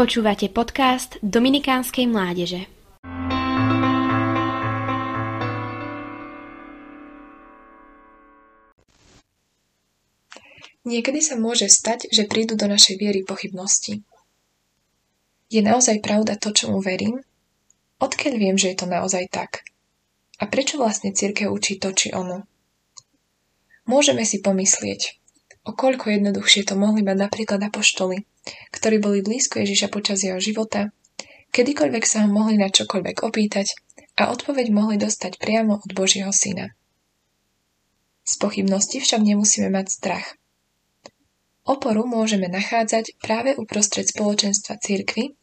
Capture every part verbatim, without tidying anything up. Počúvate podcast Dominikánskej mládeže. Niekedy sa môže stať, že prídu do našej viery pochybnosti. Je naozaj pravda to, čomu verím? Odkiaľ viem, že je to naozaj tak? A prečo vlastne cirkev učí to, či ono? Môžeme si pomyslieť, o koľko jednoduchšie to mohli mať napríklad apoštoli, ktorí boli blízko Ježiša počas jeho života, kedykoľvek sa ho mohli na čokoľvek opýtať a odpoveď mohli dostať priamo od Božieho syna. Z pochybnosti však nemusíme mať strach. Oporu môžeme nachádzať práve uprostred spoločenstva cirkvi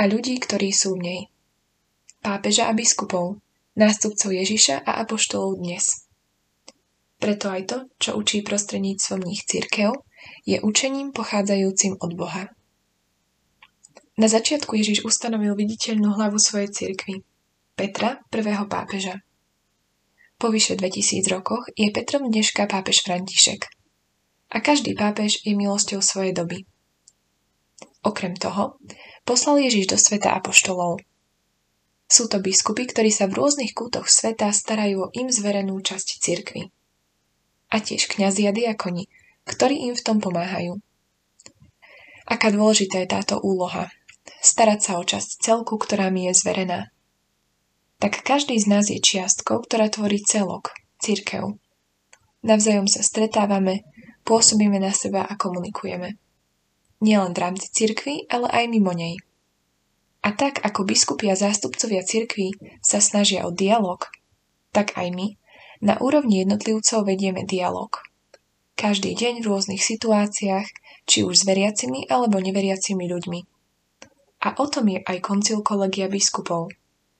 a ľudí, ktorí sú v nej. Pápeža a biskupov, nástupcov Ježiša a apoštolov dnes. Preto aj to, čo učí prostredníctvom nich cirkev, je učením pochádzajúcim od Boha. Na začiatku Ježiš ustanovil viditeľnú hlavu svojej cirkvi, Petra, prvého pápeža. Po vyše dvetisíc rokoch je Petrom dneška pápež František. A každý pápež je milosťou svojej doby. Okrem toho, poslal Ježiš do sveta apoštolov. Sú to biskupy, ktorí sa v rôznych kútoch sveta starajú o im zverenú časť cirkvi. A tiež kňazi a diakoni, ktorí im v tom pomáhajú. Aká dôležitá je táto úloha, starať sa o časť celku, ktorá mi je zverená. Tak každý z nás je čiastkou, ktorá tvorí celok, cirkev. Navzájom sa stretávame, pôsobíme na seba a komunikujeme. Nielen v rámci cirkvi, ale aj mimo nej. A tak, ako biskupi a zástupcovia cirkví sa snažia o dialog, tak aj my na úrovni jednotlivcov vedieme dialog. Každý deň v rôznych situáciách, či už s veriacimi alebo neveriacimi ľuďmi. A o tom je aj koncil kolegia biskupov.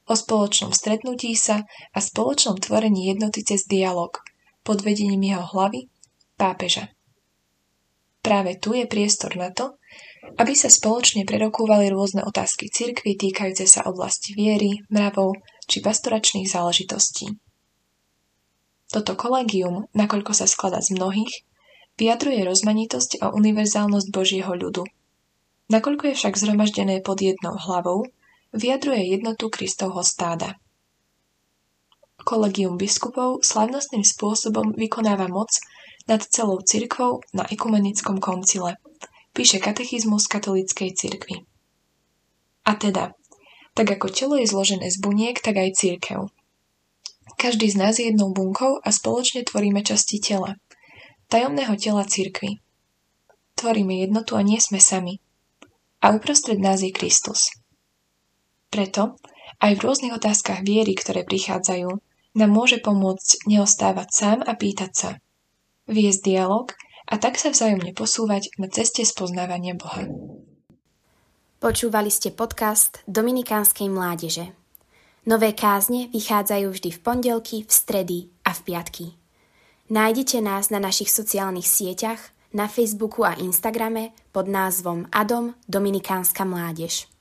O spoločnom stretnutí sa a spoločnom tvorení jednoty cez dialog pod vedením jeho hlavy, pápeža. Práve tu je priestor na to, aby sa spoločne prerokúvali rôzne otázky cirkvi týkajúce sa oblasti viery, mravov či pastoračných záležitostí. Toto kolegium, nakoľko sa skladá z mnohých, vyjadruje rozmanitosť a univerzálnosť Božieho ľudu. Nakoľko je však zhromaždené pod jednou hlavou, vyjadruje jednotu Kristovho stáda. Kolegium biskupov slavnostným spôsobom vykonáva moc nad celou cirkvou na ekumenickom koncile, píše katechizmus katolíckej cirkvi. A teda, tak ako telo je zložené z buniek, tak aj cirkev. Každý z nás je jednou bunkou a spoločne tvoríme časti tela, tajomného tela cirkvi. Tvoríme jednotu a nie sme sami. A uprostred nás je Kristus. Preto aj v rôznych otázkach viery, ktoré prichádzajú, nám môže pomôcť neostávať sám a pýtať sa. Viesť dialog a tak sa vzájomne posúvať na ceste spoznávania Boha. Počúvali ste podcast Dominikánskej mládeže. Nové kázne vychádzajú vždy v pondelky, v stredy a v piatky. Nájdete nás na našich sociálnych sieťach, na Facebooku a Instagrame pod názvom Adam Dominikánska mládež.